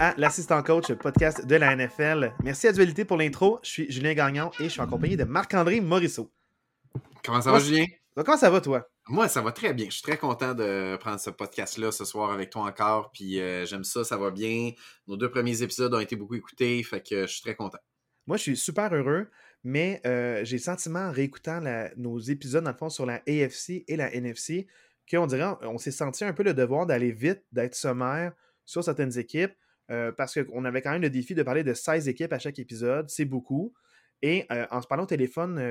à l'Assistant Coach, podcast de la NFL. Merci à Dualité pour l'intro. Je suis Julien Gagnon et je suis en compagnie de Marc-André Morisseau. Comment ça va, Julien? Comment ça va, toi? Moi, ça va très bien. Je suis très content de prendre ce podcast-là ce soir avec toi encore. Puis j'aime ça, ça va bien. Nos deux premiers épisodes ont été beaucoup écoutés, fait que je suis très content. Moi, je suis super heureux, mais j'ai le sentiment, en réécoutant nos épisodes, dans le fond, sur la AFC et la NFC, qu'on dirait, on s'est senti un peu le devoir d'aller vite, d'être sommaire sur certaines équipes, parce qu'on avait quand même le défi de parler de 16 équipes à chaque épisode, c'est beaucoup. Et en se parlant au téléphone,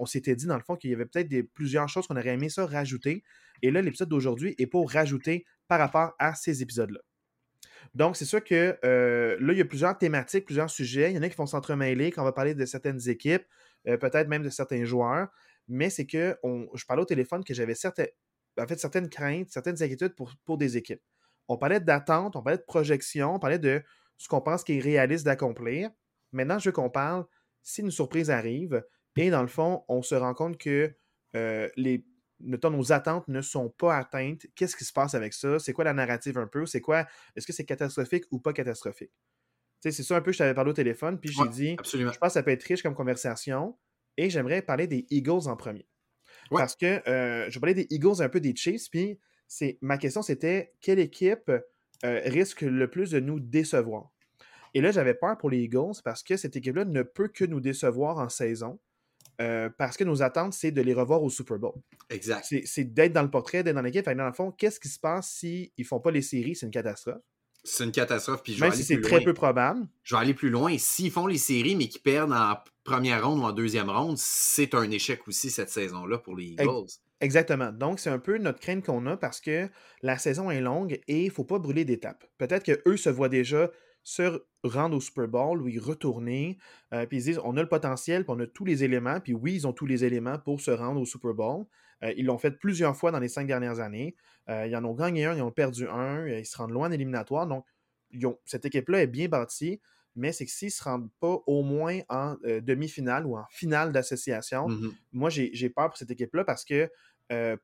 on s'était dit, dans le fond, qu'il y avait peut-être plusieurs choses qu'on aurait aimé ça rajouter. Et là, l'épisode d'aujourd'hui est pour rajouter par rapport à ces épisodes-là. Donc, c'est sûr que là, il y a plusieurs thématiques, plusieurs sujets. Il y en a qui vont s'entremêler quand on va parler de certaines équipes, peut-être même de certains joueurs. Mais c'est que je parlais au téléphone que j'avais certaines craintes, certaines inquiétudes pour des équipes. On parlait d'attente, on parlait de projection, on parlait de ce qu'on pense qui est réaliste d'accomplir. Maintenant, je veux qu'on parle si une surprise arrive et dans le fond, on se rend compte que nos attentes ne sont pas atteintes. Qu'est-ce qui se passe avec ça? C'est quoi la narrative un peu? Est-ce que c'est catastrophique ou pas catastrophique? T'sais, c'est ça un peu, je t'avais parlé au téléphone, puis j'ai dit, absolument. Je pense que ça peut être riche comme conversation, et j'aimerais parler des Eagles en premier. Ouais. Parce que je parlais des Eagles un peu des Chiefs, puis ma question c'était, quelle équipe risque le plus de nous décevoir? Et là, j'avais peur pour les Eagles parce que cette équipe-là ne peut que nous décevoir en saison. Parce que nos attentes, c'est de les revoir au Super Bowl. Exact. C'est d'être dans le portrait, d'être dans l'équipe. Dans le fond, qu'est-ce qui se passe s'ils ne font pas les séries? C'est une catastrophe. C'est une catastrophe. Puis même si c'est très peu probable. Je vais aller plus loin. S'ils font les séries, mais qu'ils perdent en première ronde ou en deuxième ronde, c'est un échec aussi cette saison-là pour les Eagles. Exactement. Donc, c'est un peu notre crainte qu'on a parce que la saison est longue et il ne faut pas brûler d'étapes. Peut-être qu'eux se voient déjà se rendre au Super Bowl ou y retourner, puis ils disent on a le potentiel, puis on a tous les éléments, puis oui, ils ont tous les éléments pour se rendre au Super Bowl. Ils l'ont fait plusieurs fois dans les 5 dernières années. Ils en ont gagné un, ils en ont perdu un, ils se rendent loin en éliminatoire. Donc, cette équipe-là est bien bâtie, mais c'est que s'ils ne se rendent pas au moins en demi-finale ou en finale d'association, moi, j'ai peur pour cette équipe-là parce que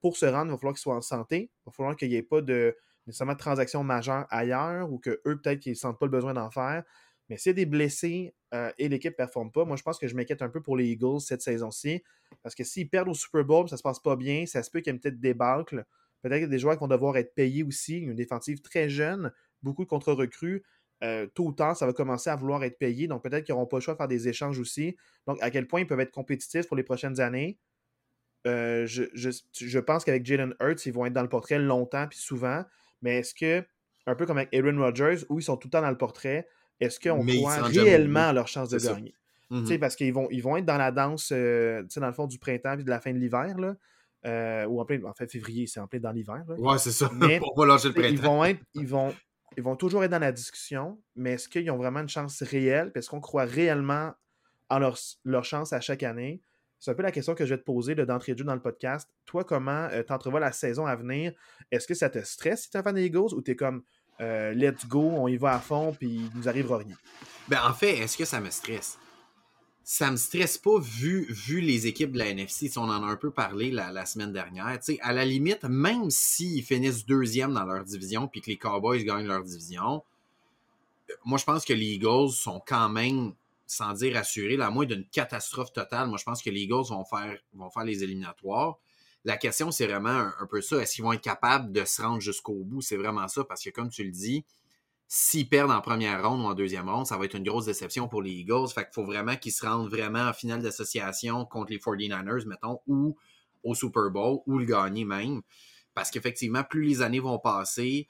pour se rendre, il va falloir qu'ils soient en santé, il va falloir qu'il n'y ait pas de nécessairement de transactions majeures ailleurs ou qu'eux, peut-être qu'ils ne sentent pas le besoin d'en faire. Mais s'il y a des blessés et l'équipe ne performe pas, moi, je pense que je m'inquiète un peu pour les Eagles cette saison-ci parce que s'ils perdent au Super Bowl, ça ne se passe pas bien, ça se peut qu'il y ait une petite débâcle. Peut-être qu'il y a des joueurs qui vont devoir être payés aussi. Une défensive très jeune, beaucoup de contre-recrues. Tôt ou tard, ça va commencer à vouloir être payé. Donc, peut-être qu'ils n'auront pas le choix de faire des échanges aussi. Donc, à quel point ils peuvent être compétitifs pour les prochaines années? Je pense qu'avec Jalen Hurts, ils vont être dans le portrait longtemps puis souvent. Mais est-ce que, un peu comme avec Aaron Rodgers, où ils sont tout le temps dans le portrait, est-ce qu'on croit réellement à leur chance de gagner? Mm-hmm. Parce qu'ils vont être dans la danse, dans le fond, du printemps et de la fin de l'hiver, là, ou en fait, février, c'est en plein dans l'hiver. Là. Ouais, c'est ça. Mais, pour pas lâcher le printemps. Ils vont toujours être dans la discussion, mais est-ce qu'ils ont vraiment une chance réelle? Est-ce qu'on croit réellement en leur chance à chaque année? C'est un peu la question que je vais te poser d'entrée de jeu dans le podcast. Toi, comment t'entrevois la saison à venir? Est-ce que ça te stresse si t'es un fan des Eagles ou t'es comme « let's go, on y va à fond puis il nous arrivera rien » En fait, est-ce que ça me stresse? Ça me stresse pas vu les équipes de la NFC. On en a un peu parlé la semaine dernière. À la limite, même s'ils finissent deuxième dans leur division puis que les Cowboys gagnent leur division, moi, je pense que les Eagles sont quand même sans dire assuré, à moins d'une catastrophe totale. Moi, je pense que les Eagles vont faire les éliminatoires. La question, c'est vraiment un peu ça. Est-ce qu'ils vont être capables de se rendre jusqu'au bout? C'est vraiment ça, parce que comme tu le dis, s'ils perdent en première ronde ou en deuxième ronde, ça va être une grosse déception pour les Eagles. Fait qu'il faut vraiment qu'ils se rendent vraiment en finale d'association contre les 49ers, mettons, ou au Super Bowl, ou le gagner même. Parce qu'effectivement, plus les années vont passer,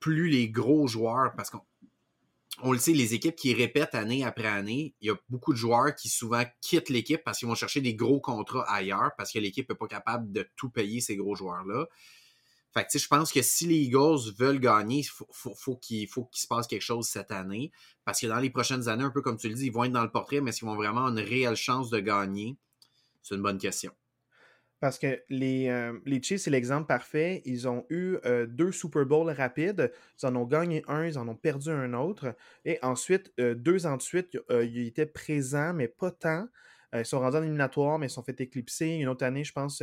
plus les gros joueurs, parce qu'on on le sait, les équipes qui répètent année après année, il y a beaucoup de joueurs qui souvent quittent l'équipe parce qu'ils vont chercher des gros contrats ailleurs parce que l'équipe n'est pas capable de tout payer ces gros joueurs-là. Fait que, je pense que si les Eagles veulent gagner, il faut qu'il se passe quelque chose cette année parce que dans les prochaines années, un peu comme tu le dis, ils vont être dans le portrait, mais est-ce qu'ils vont vraiment avoir une réelle chance de gagner? C'est une bonne question. Parce que les Chiefs, c'est l'exemple parfait. Ils ont eu 2 Super Bowls rapides. Ils en ont gagné un, ils en ont perdu un autre. Et ensuite, 2 ans de suite, ils étaient présents, mais pas tant. Ils sont rendus en éliminatoire, mais ils se sont fait éclipser. Une autre année, je pense,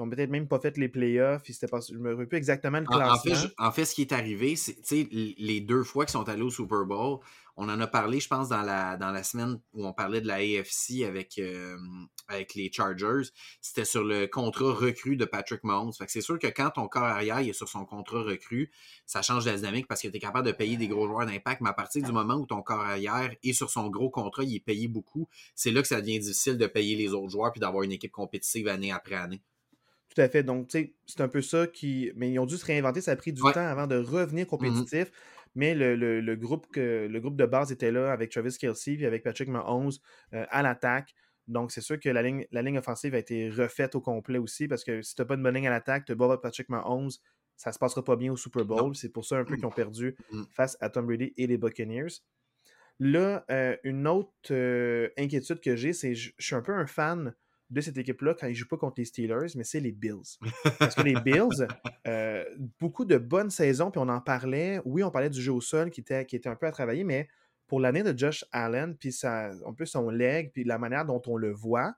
Ils n'ont peut-être même pas fait les playoffs. Je ne me rappelle plus exactement le classement. En fait, ce qui est arrivé, c'est les deux fois qu'ils sont allés au Super Bowl, on en a parlé, je pense, dans la semaine où on parlait de la AFC avec les Chargers. C'était sur le contrat recru de Patrick Mahomes. Fait que c'est sûr que quand ton corps arrière est sur son contrat recru, ça change la dynamique parce que tu es capable de payer des gros joueurs d'impact. Mais à partir du moment où ton corps arrière est sur son gros contrat, il est payé beaucoup, c'est là que ça devient difficile de payer les autres joueurs puis d'avoir une équipe compétitive année après année. Tout à fait. Donc, tu sais, c'est un peu ça qui... Mais ils ont dû se réinventer. Ça a pris du temps avant de revenir compétitif. Mais le groupe de base était là avec Travis Kelce et avec Patrick Mahomes à l'attaque. Donc, c'est sûr que la ligne offensive a été refaite au complet aussi parce que si tu n'as pas de bonne ligne à l'attaque, tu n'as pas Patrick Mahomes, ça ne se passera pas bien au Super Bowl. Non. C'est pour ça un peu qu'ils ont perdu face à Tom Brady et les Buccaneers. Là, une autre inquiétude que j'ai, c'est que je suis un peu un fan de cette équipe-là quand ils ne jouent pas contre les Steelers, mais c'est les Bills. Parce que les Bills, beaucoup de bonnes saisons, puis on en parlait. Oui, on parlait du jeu au sol qui était un peu à travailler, mais pour l'année de Josh Allen, puis en plus son leg, puis la manière dont on le voit,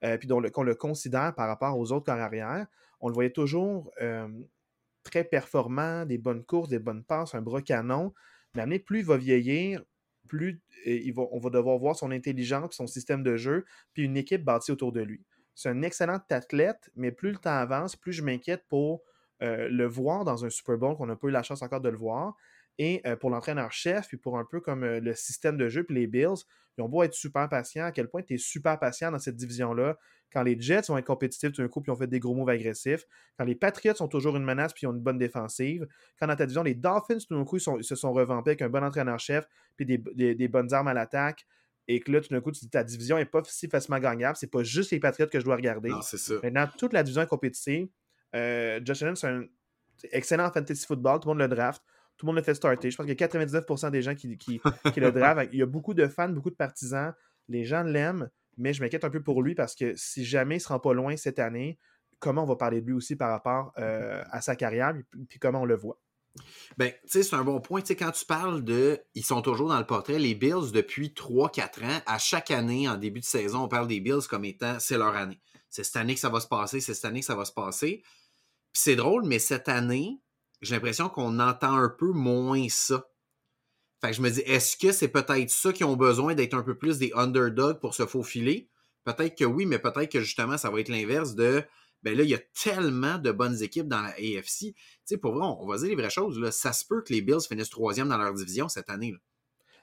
puis qu'on le considère par rapport aux autres corps arrière, on le voyait toujours très performant, des bonnes courses, des bonnes passes, un bras canon. Mais plus il va vieillir, plus on va devoir voir son intelligence, son système de jeu, puis une équipe bâtie autour de lui. C'est un excellent athlète, mais plus le temps avance, plus je m'inquiète pour le voir dans un Super Bowl qu'on n'a pas eu la chance encore de le voir. Et pour l'entraîneur-chef, puis pour un peu comme le système de jeu, puis les Bills, ils ont beau être super patients. À quel point tu es super patient dans cette division-là? Quand les Jets vont être compétitifs tout d'un coup, puis ont fait des gros moves agressifs. Quand les Patriots sont toujours une menace, puis ils ont une bonne défensive. Quand dans ta division, les Dolphins, tout d'un coup, ils se sont revampés avec un bon entraîneur-chef, puis des bonnes armes à l'attaque. Et que là, tout d'un coup, tu dis ta division n'est pas si facilement gagnable. C'est pas juste les Patriots que je dois regarder. Non, c'est ça. Maintenant, toute la division est compétitive. Josh Allen, c'est un excellent fantasy football. Tout le monde le draft. Tout le monde le fait starter. Je pense que 99% des gens qui le draftent. Il y a beaucoup de fans, beaucoup de partisans. Les gens l'aiment, mais je m'inquiète un peu pour lui parce que si jamais il ne se rend pas loin cette année, comment on va parler de lui aussi par rapport à sa carrière puis comment on le voit? Bien, tu sais, c'est un bon point. Tu sais, quand tu parles de... Ils sont toujours dans le portrait. Les Bills, depuis 3-4 ans, à chaque année, en début de saison, on parle des Bills comme étant c'est leur année. C'est cette année que ça va se passer, c'est cette année que ça va se passer. Puis c'est drôle, mais cette année... j'ai l'impression qu'on entend un peu moins ça. Fait que je me dis, est-ce que c'est peut-être ça qu'ils ont besoin d'être un peu plus des underdogs pour se faufiler? Peut-être que oui, mais peut-être que justement, ça va être l'inverse de, ben là, il y a tellement de bonnes équipes dans la AFC. Tu sais, pour vrai, on va dire les vraies choses, là, ça se peut que les Bills finissent 3e dans leur division cette année. Là.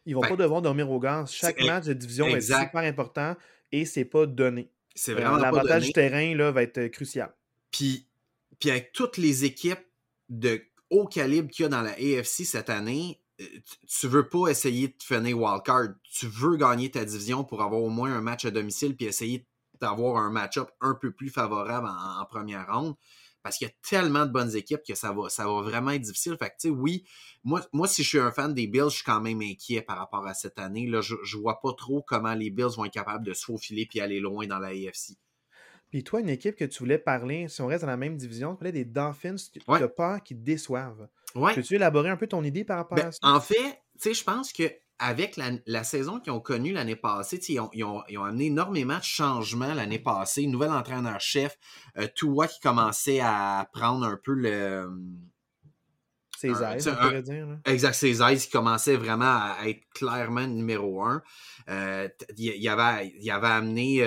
Ils vont pas devoir dormir aux gants. Chaque match de division est super important et c'est pas donné. C'est vraiment l'avantage du terrain là, va être crucial. Puis avec toutes les équipes de haut calibre qu'il y a dans la AFC cette année, tu veux pas essayer de finir wildcard. Tu veux gagner ta division pour avoir au moins un match à domicile puis essayer d'avoir un match-up un peu plus favorable en première ronde parce qu'il y a tellement de bonnes équipes que ça va vraiment être difficile. Fait que, tu sais, oui, moi, si je suis un fan des Bills, je suis quand même inquiet par rapport à cette année. Là, je vois pas trop comment les Bills vont être capables de se faufiler puis aller loin dans la AFC. Puis toi, une équipe que tu voulais parler, si on reste dans la même division, tu parlais des Dolphins, tu as peur qu'ils te déçoivent. Ouais. Peux-tu élaborer un peu ton idée par rapport à ça? En fait, je pense qu'avec la saison qu'ils ont connue l'année passée, ils ont amené énormément de changements l'année passée. Nouvel entraîneur-chef, Tua qui commençait à prendre un peu le... ses aises, on pourrait dire. Là. Exact, ses aises qui commençaient vraiment à être clairement numéro 1. Il avait amené...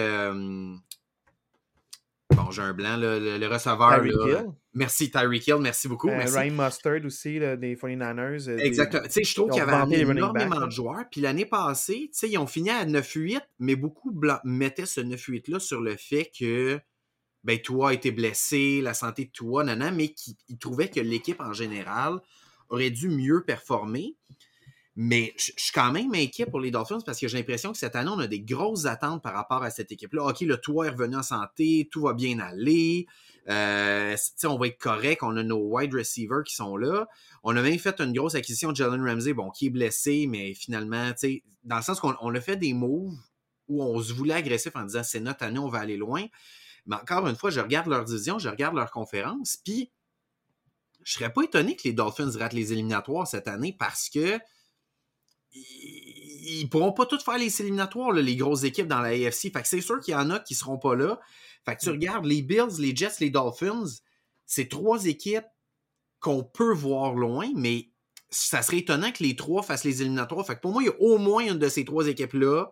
bon, j'ai un blanc, le receveur. Tyreek Hill. Merci, Tyreek Hill, merci beaucoup. Merci. Raheem Mostert aussi, là, des 49ers. Exactement. Tu sais, je trouve qu'il y avait énormément de joueurs. Puis l'année passée, tu sais, ils ont fini à 9-8, mais beaucoup mettaient ce 9-8-là sur le fait que ben, Tua a été blessé, la santé de Tua, mais qu'ils trouvaient que l'équipe en général aurait dû mieux performer. Mais je suis quand même inquiet pour les Dolphins parce que j'ai l'impression que cette année, on a des grosses attentes par rapport à cette équipe-là. OK, le toit est revenu en santé, tout va bien aller, on va être correct, on a nos wide receivers qui sont là. On a même fait une grosse acquisition de Jalen Ramsey, bon, qui est blessé, mais finalement, dans le sens qu'on a fait des moves où on se voulait agressif en disant « c'est notre année, on va aller loin ». Mais encore une fois, je regarde leur division, je regarde leur conférence, puis je serais pas étonné que les Dolphins ratent les éliminatoires cette année parce que ils ne pourront pas toutes faire les éliminatoires, là, les grosses équipes dans la AFC. Fait que c'est sûr qu'il y en a qui ne seront pas là. Fait que tu regardes les Bills, les Jets, les Dolphins, c'est trois équipes qu'on peut voir loin, mais ça serait étonnant que les trois fassent les éliminatoires. Fait que pour moi, il y a au moins une de ces trois équipes-là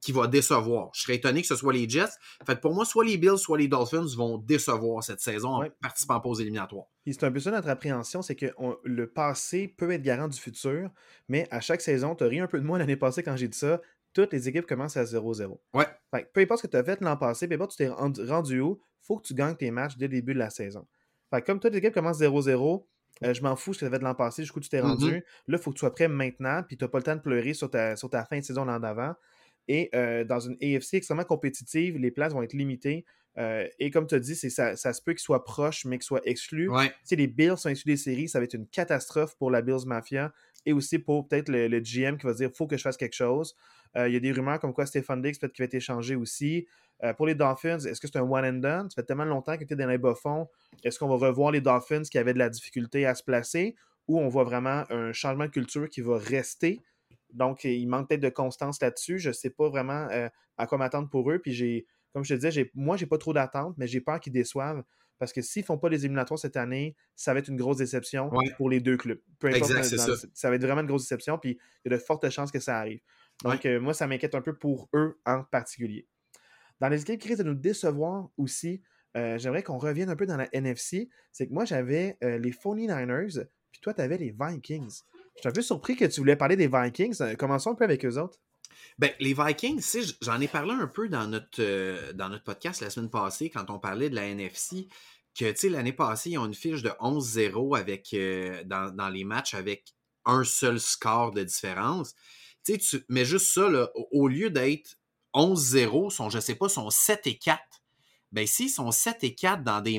qui va décevoir. Je serais étonné que ce soit les Jets. Fait que pour moi, soit les Bills, soit les Dolphins vont décevoir cette saison en participant pas aux éliminatoires. Et c'est un peu ça notre appréhension, c'est que le passé peut être garant du futur, mais à chaque saison, tu as ri un peu de moi l'année passée quand j'ai dit ça, toutes les équipes commencent à 0-0. Ouais. Fait que peu importe ce que tu as fait l'an passé, peu importe tu t'es rendu haut, il faut que tu gagnes tes matchs dès le début de la saison. Fait que comme toutes les équipes commencent 0-0, je m'en fous ce que tu as fait l'an passé, jusqu'où tu t'es rendu. Là, il faut que tu sois prêt maintenant, puis tu n'as pas le temps de pleurer sur ta fin de saison l'an d'avant. Et dans une AFC extrêmement compétitive, les places vont être limitées. Et comme tu as dit, ça se peut qu'ils soient proches, mais qu'ils soient exclus. Ouais. Si les Bills sont exclus des séries, ça va être une catastrophe pour la Bills Mafia et aussi pour peut-être le GM qui va dire « faut que je fasse quelque chose ». Il y a des rumeurs comme quoi Stefan Diggs peut-être qu'il va être échangé aussi. Pour les Dolphins, est-ce que c'est un one and done? Ça fait tellement longtemps qu'il était dans les bas-fonds. Est-ce qu'on va revoir les Dolphins qui avaient de la difficulté à se placer ou on voit vraiment un changement de culture qui va rester? Donc, il manque peut-être de constance là-dessus. Je ne sais pas vraiment à quoi m'attendre pour eux. Puis, comme je te disais, j'ai pas trop d'attente, mais j'ai peur qu'ils déçoivent. Parce que s'ils ne font pas les éliminatoires cette année, ça va être une grosse déception pour les deux clubs. Peu importe, exact, ça va être vraiment une grosse déception. Puis, il y a de fortes chances que ça arrive. Donc, moi, ça m'inquiète un peu pour eux en particulier. Dans les équipes qui risquent de nous décevoir aussi, j'aimerais qu'on revienne un peu dans la NFC. C'est que moi, j'avais les 49ers, puis toi, tu avais les Vikings. Je suis un peu surpris que tu voulais parler des Vikings. Commençons un peu avec eux autres. Bien, les Vikings, j'en ai parlé un peu dans notre podcast la semaine passée quand on parlait de la NFC, que tu sais, l'année passée, ils ont une fiche de 11-0 avec, dans les matchs avec un seul score de différence. Tu sais, mais juste ça, là, au lieu d'être 11-0, je ne sais pas, sont 7-4. Bien, s'ils sont 7-4 dans des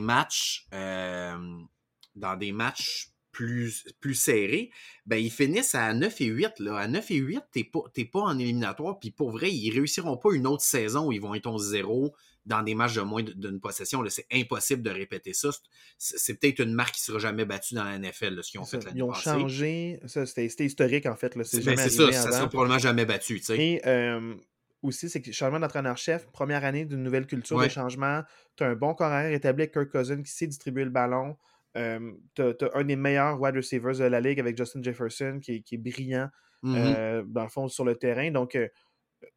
matchs plus serré, ben ils finissent à 9-8. Là. À 9-8, t'es pas en éliminatoire. Puis pour vrai, ils réussiront pas une autre saison où ils vont être 11-0 dans des matchs de moins d'une possession. Là. C'est impossible de répéter ça. C'est peut-être une marque qui sera jamais battue dans la NFL, là, ce qu'ils ont fait l'année passée. Ils ont changé. Ça, c'était historique, en fait. Là. Ça sera probablement jamais battu. T'sais. Et aussi, c'est que le changement d'entraîneur-chef, première année d'une nouvelle culture de changement. T'as un bon corps arrière établi avec Kirk Cousins qui sait distribuer le ballon. T'as un des meilleurs wide receivers de la ligue avec Justin Jefferson qui est brillant dans le fond sur le terrain. Donc,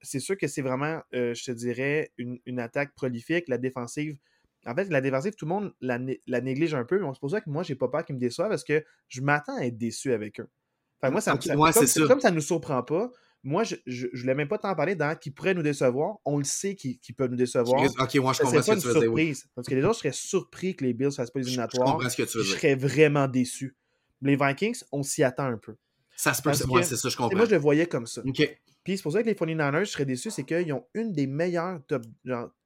c'est sûr que c'est vraiment, je te dirais, une attaque prolifique. La défensive, en fait, tout le monde la néglige un peu. Donc, c'est pour ça que moi, j'ai pas peur qu'ils me déçoivent parce que je m'attends à être déçu avec eux. Enfin, moi, comme ça ne nous surprend pas, moi, je voulais même pas t'en parler dans qui pourrait nous décevoir. On le sait qu'ils peuvent nous décevoir. Ok, moi, je comprends ce que tu veux surprise, dire. Oui. Parce que les autres seraient surpris que les Bills ne fassent pas les éliminatoires. Je comprends ce que tu veux dire. Je serais vraiment déçu. Les Vikings, on s'y attend un peu. Ça se peut, c'est ça, je comprends. Moi, je le voyais comme ça. Okay. Puis c'est pour ça que les 49ers, je serais déçu, c'est qu'ils ont une des meilleures top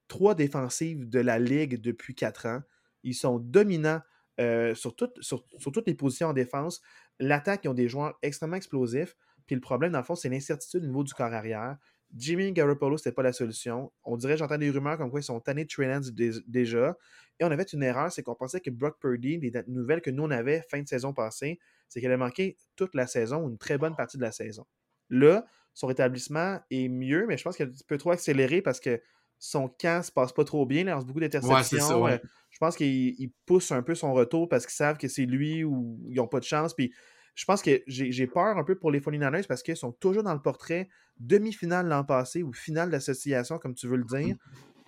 3 défensives de la ligue depuis 4 ans. Ils sont dominants sur toutes les positions en défense. L'attaque, ils ont des joueurs extrêmement explosifs. Puis le problème, dans le fond, c'est l'incertitude au niveau du corps arrière. Jimmy Garoppolo, c'était pas la solution. On dirait, j'entends des rumeurs comme quoi ils sont tannés de Trey Lance déjà. Et on avait une erreur, c'est qu'on pensait que Brock Purdy, les nouvelles que nous, on avait fin de saison passée, c'est qu'elle a manqué toute la saison ou une très bonne partie de la saison. Là, son rétablissement est mieux, mais je pense qu'il est un petit peu trop accéléré parce que son camp se passe pas trop bien. Il lance beaucoup d'interceptions. Ouais, c'est ça, ouais. Je pense qu'il pousse un peu son retour parce qu'ils savent que c'est lui ou ils n'ont pas de chance. Puis je pense que j'ai peur un peu pour les 49ers parce qu'ils sont toujours dans le portrait demi-finale l'an passé ou finale d'association, comme tu veux le dire.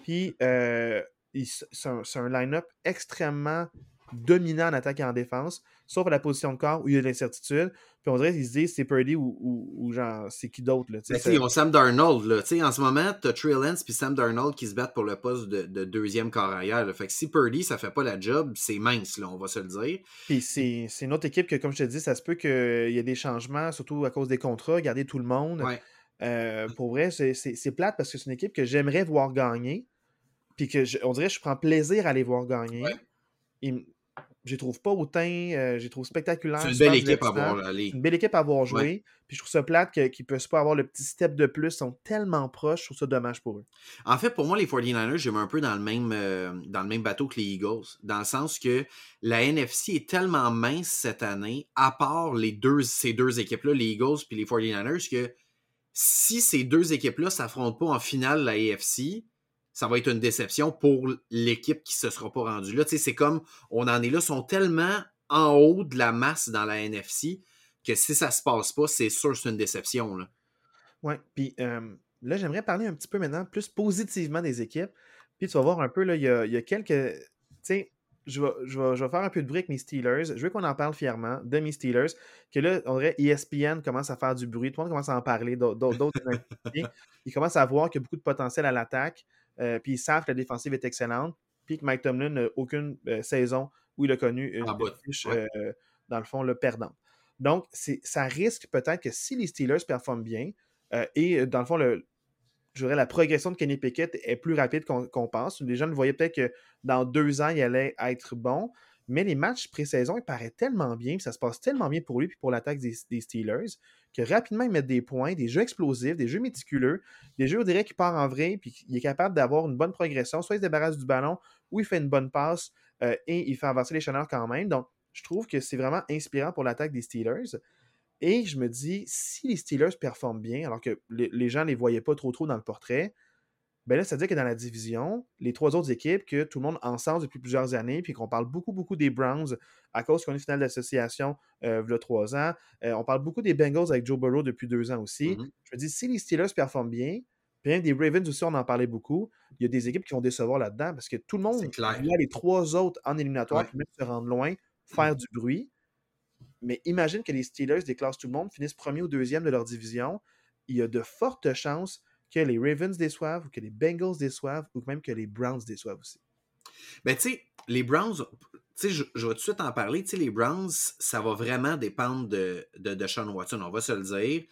Puis, c'est un line-up extrêmement dominant en attaque et en défense, sauf à la position de corps où il y a de l'incertitude. Puis on dirait qu'ils se disent c'est Purdy ou genre c'est qui d'autre. Là, ben ils ont Sam Darnold. Là, en ce moment, tu as Trey Lance et Sam Darnold qui se battent pour le poste de deuxième corps arrière. Là. Fait que si Purdy, ça fait pas la job, c'est mince, là, on va se le dire. Puis c'est une autre équipe que, comme je te dis, ça se peut qu'il y ait des changements, surtout à cause des contrats, garder tout le monde. Ouais. Pour vrai, c'est plate parce que c'est une équipe que j'aimerais voir gagner. Puis on dirait que je prends plaisir à les voir gagner. Ouais. Je les trouve pas hautains, je les trouve spectaculaires. C'est une belle équipe à voir jouer. Une belle équipe à avoir joué. Ouais. Puis je trouve ça plate qu'ils ne peuvent pas avoir le petit step de plus. Ils sont tellement proches, je trouve ça dommage pour eux. En fait, pour moi, les 49ers, je vais un peu dans le même bateau que les Eagles. Dans le sens que la NFC est tellement mince cette année, à part ces deux équipes-là, les Eagles et les 49ers, que si ces deux équipes-là ne s'affrontent pas en finale de la AFC, ça va être une déception pour l'équipe qui ne se sera pas rendue là. Tu sais, c'est comme, on en est là, sont tellement en haut de la masse dans la NFC que si ça ne se passe pas, c'est sûr que c'est une déception. Oui, puis là, j'aimerais parler un petit peu maintenant plus positivement des équipes. Puis tu vas voir un peu, là, il y a quelques... Tu sais, je vais faire un peu de bruit avec mes Steelers. Je veux qu'on en parle fièrement de mes Steelers. Que là, on dirait ESPN commence à faire du bruit. Tout le monde commence à en parler. D'autres ils commencent à voir qu'il y a beaucoup de potentiel à l'attaque. Puis ils savent que la défensive est excellente. Puis que Mike Tomlin n'a aucune saison où il a connu une fiche, dans le fond, le perdant. Donc, ça risque peut-être que si les Steelers performent bien, et dans le fond, je dirais la progression de Kenny Pickett est plus rapide qu'on pense. Les gens le voyaient peut-être que dans 2 ans, il allait être bon. Mais les matchs pré-saison, il paraît tellement bien, ça se passe tellement bien pour lui et pour l'attaque des Steelers, que rapidement, ils mettent des points, des jeux explosifs, des jeux méticuleux, des jeux, on dirait, qui part en vrai, puis il est capable d'avoir une bonne progression. Soit il se débarrasse du ballon, ou il fait une bonne passe et il fait avancer les cheneurs quand même. Donc, je trouve que c'est vraiment inspirant pour l'attaque des Steelers. Et je me dis, si les Steelers performent bien, alors que les gens ne les voyaient pas trop dans le portrait, bien là, ça veut dire que dans la division, les 3 autres équipes que tout le monde encense depuis plusieurs années, puis qu'on parle beaucoup des Browns à cause qu'on est finale d'association il y a 3 ans, on parle beaucoup des Bengals avec Joe Burrow depuis 2 ans aussi. Mm-hmm. Je me dis, si les Steelers performent bien, puis des Ravens aussi, on en parlait beaucoup, il y a des équipes qui vont décevoir là-dedans, parce que tout le monde, il y a les 3 autres en éliminatoire qui même se rendent loin, faire du bruit. Mais imagine que les Steelers déclassent tout le monde, finissent 1er ou 2e de leur division. Il y a de fortes chances que les Ravens déçoivent, ou que les Bengals déçoivent, ou même que les Browns déçoivent aussi. Ben, tu sais, les Browns, je vais tout de suite en parler. Tu sais, les Browns, ça va vraiment dépendre de Deshaun Watson, on va se le dire. Tu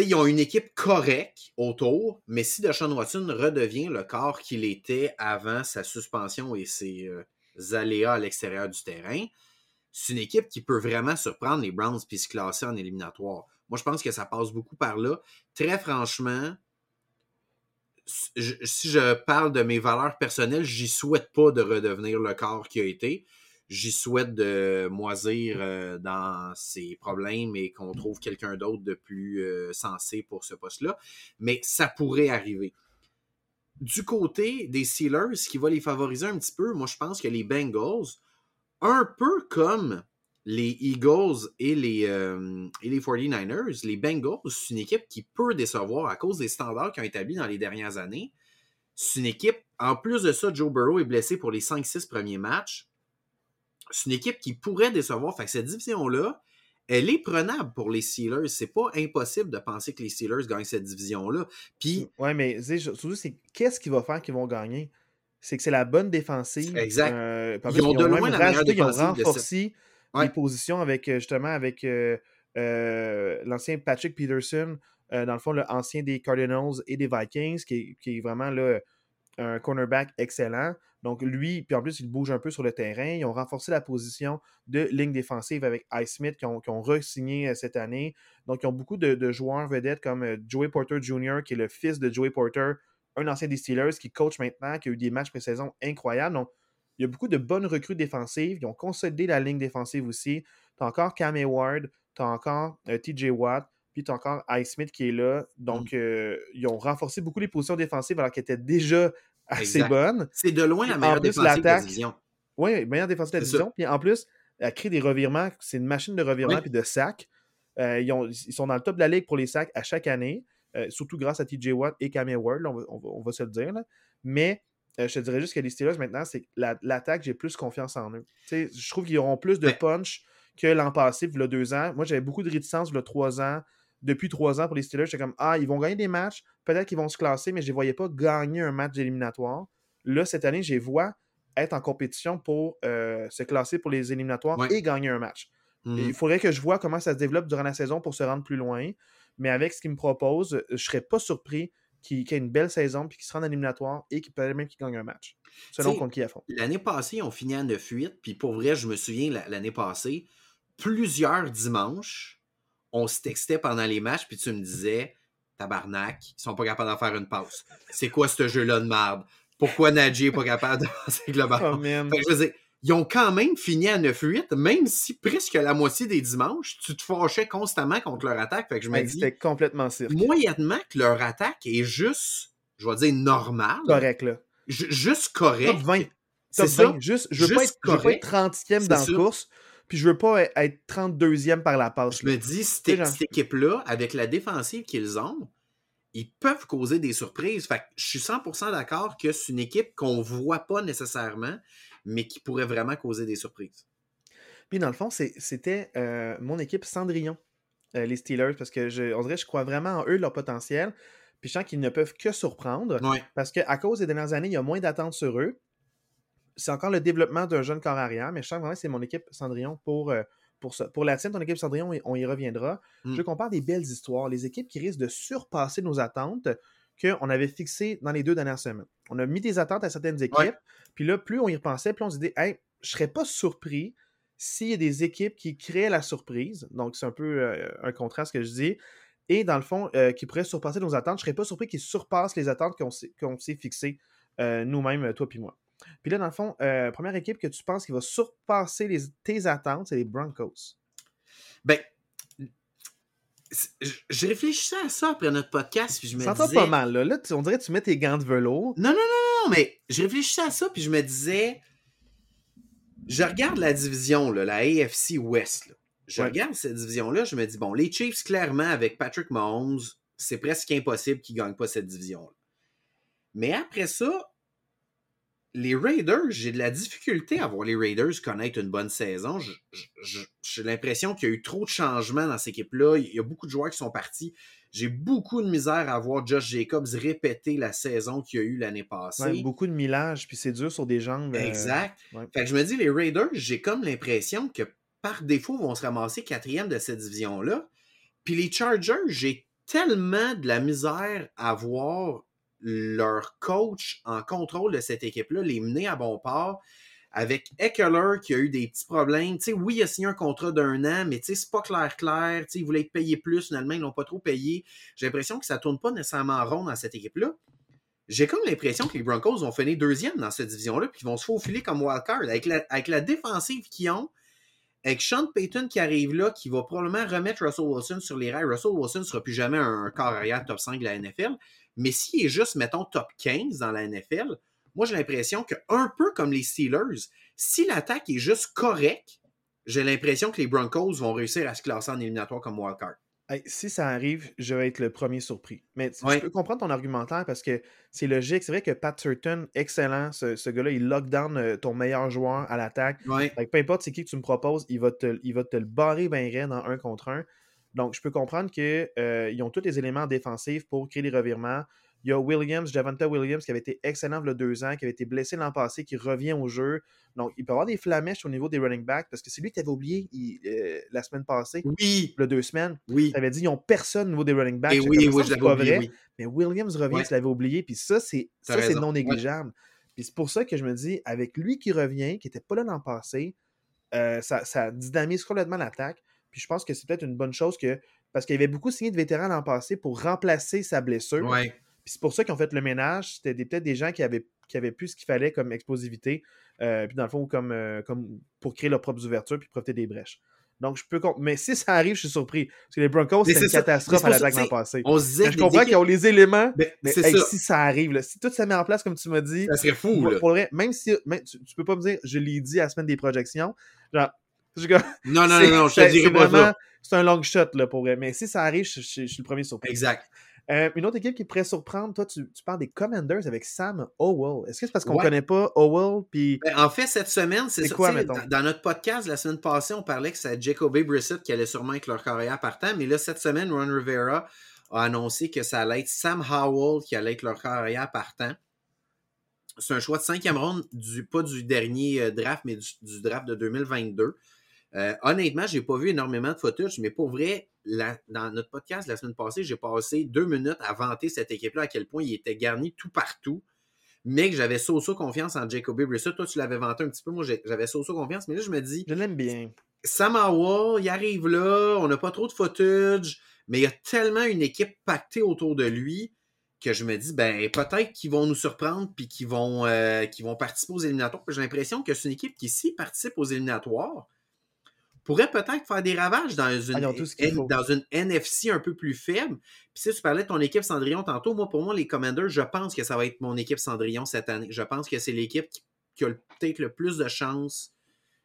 sais, ils ont une équipe correcte autour, mais si Deshaun Watson redevient le corps qu'il était avant sa suspension et ses aléas à l'extérieur du terrain, c'est une équipe qui peut vraiment surprendre les Browns puis se classer en éliminatoire. Moi, je pense que ça passe beaucoup par là. Très franchement, si je parle de mes valeurs personnelles, j'y souhaite pas de redevenir le corps qui a été. J'y souhaite de moisir dans ses problèmes et qu'on trouve quelqu'un d'autre de plus sensé pour ce poste-là. Mais ça pourrait arriver. Du côté des Steelers, ce qui va les favoriser un petit peu, moi, je pense que les Bengals, un peu comme les Eagles et les 49ers, les Bengals, c'est une équipe qui peut décevoir à cause des standards qu'ils ont établis dans les dernières années. C'est une équipe, en plus de ça, Joe Burrow est blessé pour les 5-6 premiers matchs. C'est une équipe qui pourrait décevoir. Fait que cette division-là, elle est prenable pour les Steelers. C'est pas impossible de penser que les Steelers gagnent cette division-là. Puis... Oui, mais surtout, c'est qu'est-ce qu'ils vont faire qu'ils vont gagner? C'est que c'est la bonne défensive. Exact. Ils ont de loin la meilleure défensive. Ils ont renforcé les positions avec l'ancien Patrick Peterson, dans le fond, l'ancien des Cardinals et des Vikings, qui est vraiment là, un cornerback excellent. Donc lui, puis en plus, il bouge un peu sur le terrain. Ils ont renforcé la position de ligne défensive avec Highsmith qui ont re-signé cette année. Donc ils ont beaucoup de joueurs vedettes comme Joey Porter Jr., qui est le fils de Joey Porter, un ancien des Steelers qui coach maintenant, qui a eu des matchs pré-saison incroyables. Donc, il y a beaucoup de bonnes recrues défensives. Ils ont consolidé la ligne défensive aussi. Tu as encore Cam Hayward, tu as encore TJ Watt, puis tu as encore Highsmith qui est là. Donc, ils ont renforcé beaucoup les positions défensives alors qu'elles étaient déjà assez bonnes. C'est de loin la meilleure défensive de la division. Oui, meilleure défensive de la division. Puis en plus, elle crée des revirements. C'est une machine de revirements puis de sacs. Ils sont dans le top de la ligue pour les sacs à chaque année. Surtout grâce à TJ Watt et Cam Hayward, on va se le dire. Là. Mais je te dirais juste que les Steelers, maintenant, c'est l'attaque, j'ai plus confiance en eux. T'sais, je trouve qu'ils auront plus de punch que l'an passé, il y a 2 ans. Moi, j'avais beaucoup de réticence il y a 3 ans. Depuis 3 ans, pour les Steelers, j'étais comme, ils vont gagner des matchs, peut-être qu'ils vont se classer, mais je ne les voyais pas gagner un match éliminatoire. Là, cette année, je les vois être en compétition pour se classer pour les éliminatoires et gagner un match. Mmh. Il faudrait que je vois comment ça se développe durant la saison pour se rendre plus loin. Mais avec ce qu'il me propose, je ne serais pas surpris qu'il y ait une belle saison, puis qu'il se rende en éliminatoire et qu'il peut même qu'il gagne un match, selon contre qui ils affrontent. L'année passée, ils ont fini à 9-8, puis pour vrai, je me souviens, l'année passée, plusieurs dimanches, on se textait pendant les matchs, puis tu me disais, tabarnak, ils sont pas capables d'en faire une passe. C'est quoi ce jeu-là de merde? Pourquoi Najee n'est pas capable de passer avec le ballon? Oh, ils ont quand même fini à 9-8, même si presque la moitié des dimanches, tu te fâchais constamment contre leur attaque. Fait que je me dis, c'était complètement cirque. Moyennement que leur attaque est juste, je vais dire, normale. Correct, là. Juste correct. Top 20. C'est ça. Juste, je veux pas être 30e dans la course, puis je veux pas être 32e par la passe. Je me dis, cette équipe-là, avec la défensive qu'ils ont, ils peuvent causer des surprises. Fait que je suis 100% d'accord que c'est une équipe qu'on voit pas nécessairement, mais qui pourrait vraiment causer des surprises. Puis dans le fond, c'était mon équipe Cendrillon, les Steelers, parce que on dirait que je crois vraiment en eux, leur potentiel, puis je sens qu'ils ne peuvent que surprendre, ouais. Parce qu'à cause des dernières années, il y a moins d'attentes sur eux. C'est encore le développement d'un jeune corps arrière, mais je sens vraiment que c'est mon équipe Cendrillon pour ça. Pour la tienne, ton équipe Cendrillon, on y reviendra. Je veux qu'on parle des belles histoires, les équipes qui risquent de surpasser nos attentes qu'on avait fixées dans les 2 dernières semaines. On a mis des attentes à certaines équipes, ouais. Puis là, plus on y repensait, plus on se dit « Hey, je serais pas surpris s'il y a des équipes qui créent la surprise. » Donc, c'est un peu un contraste que je dis. Et dans le fond, qui pourraient surpasser nos attentes. Je serais pas surpris qu'ils surpassent les attentes qu'on s'est fixées nous-mêmes, toi puis moi. Puis là, dans le fond, première équipe que tu penses qui va surpasser tes attentes, c'est les Broncos. Ben, je réfléchissais à ça après notre podcast, puis je me disais... Ça t'entend pas mal, là. Là, on dirait que tu mets tes gants de velours. Non, mais je réfléchissais à ça, puis je me disais... Je regarde la division, là, la AFC West, là. Je regarde cette division-là, je me dis, bon, les Chiefs, clairement, avec Patrick Mahomes, c'est presque impossible qu'ils ne gagnent pas cette division-là. Mais après ça... Les Raiders, j'ai de la difficulté à voir les Raiders connaître une bonne saison. J'ai l'impression qu'il y a eu trop de changements dans cette équipe-là. Il y a beaucoup de joueurs qui sont partis. J'ai beaucoup de misère à voir Josh Jacobs répéter la saison qu'il y a eu l'année passée. Ouais, beaucoup de millage, puis c'est dur sur des jambes. Exact. Ouais. Fait que je me dis, les Raiders, j'ai comme l'impression que par défaut, vont se ramasser 4e de cette division-là. Puis les Chargers, j'ai tellement de la misère à voir leur coach en contrôle de cette équipe-là, les mener à bon port, avec Eckler qui a eu des petits problèmes. Tu sais, oui, il a signé un contrat d'1 an, mais tu sais, c'est pas clair. Tu sais, il voulait être payé plus, finalement, ils l'ont pas trop payé. J'ai l'impression que ça tourne pas nécessairement rond dans cette équipe-là. J'ai comme l'impression que les Broncos vont finir 2e dans cette division-là, puis ils vont se faufiler comme wildcard. Avec la défensive qu'ils ont, avec Sean Payton qui arrive là, qui va probablement remettre Russell Wilson sur les rails. Russell Wilson ne sera plus jamais un corps arrière top 5 de la NFL. Mais s'il est juste, mettons, top 15 dans la NFL, moi, j'ai l'impression que, un peu comme les Steelers, si l'attaque est juste correcte, j'ai l'impression que les Broncos vont réussir à se classer en éliminatoire comme wildcard. Hey, si ça arrive, je vais être le premier surpris. Mais je peux comprendre ton argumentaire parce que c'est logique. C'est vrai que Pat Surtain, excellent, ce gars-là, il lock down ton meilleur joueur à l'attaque. Ouais. Peu importe c'est qui que tu me proposes, il va te le barrer bien raide en 1 contre 1. Donc, je peux comprendre qu'ils ont tous les éléments défensifs pour créer des revirements. Il y a Javonta Williams, qui avait été excellent il y a 2 ans, qui avait été blessé l'an passé, qui revient au jeu. Donc, il peut avoir des flamèches au niveau des running backs, parce que c'est lui que tu avais oublié la semaine passée. Oui. Il y a 2 semaines. Oui. Tu avais dit, ils n'ont personne au niveau des running backs. Et oui, je l'avais oublié. Oui. Mais Williams revient, tu l'avais oublié. Puis ça, c'est non négligeable. Ouais. Puis c'est pour ça que je me dis, avec lui qui revient, qui n'était pas là l'an passé, ça dynamise complètement l'attaque. Puis je pense que c'est peut-être une bonne chose parce qu'il y avait beaucoup signé de vétérans l'an passé pour remplacer sa blessure. Ouais. Puis c'est pour ça qu'ils ont fait le ménage. C'était peut-être des gens qui avaient plus ce qu'il fallait comme explosivité, puis dans le fond, comme pour créer leurs propres ouvertures puis profiter des brèches. Donc, je peux comprendre. Mais si ça arrive, je suis surpris. Parce que les Broncos, c'était une catastrophe à l'attaque l'an passé. On se disait je comprends qu'ils ont les éléments, mais c'est ça. Si ça arrive, là, si tout ça met en place, comme tu m'as dit... Ça serait fou, là. Pour vrai, même si... tu peux pas me dire, je l'ai dit à la semaine des projections, genre... Non, je te dirais pas ça. C'est un long shot, là, pour vrai. Mais si ça arrive, je suis le premier surpris. Exact. Une autre équipe qui pourrait surprendre, toi, tu parles des Commanders avec Sam Howell. Est-ce que c'est parce qu'on ne connaît pas Howell? Pis... Ben, en fait, cette semaine, c'est quoi, mettons? Dans notre podcast, la semaine passée, on parlait que c'est Jacoby Brissett qui allait sûrement être leur carrière partant. Mais là, cette semaine, Ron Rivera a annoncé que ça allait être Sam Howell qui allait être leur carrière partant. C'est un choix de 5e ronde, pas du dernier draft, mais du draft de 2022. Honnêtement, j'ai pas vu énormément de footage, mais pour vrai, dans notre podcast la semaine passée, j'ai passé 2 minutes à vanter cette équipe-là, à quel point il était garni tout partout, mais que j'avais confiance en Jacoby Brissett. Toi, tu l'avais vanté un petit peu, moi j'avais confiance, mais là je me dis... Je l'aime bien. Sam Howell, il arrive là, on n'a pas trop de footage, mais il y a tellement une équipe pactée autour de lui que je me dis, ben peut-être qu'ils vont nous surprendre puis qu'ils vont participer aux éliminatoires. J'ai l'impression que c'est une équipe qui, s'ils participent aux éliminatoires, pourrait peut-être faire des ravages dans une NFC un peu plus faible. Puis si tu parlais de ton équipe Cendrillon tantôt, moi, pour moi, les Commanders, je pense que ça va être mon équipe Cendrillon cette année. Je pense que c'est l'équipe qui a peut-être le plus de chances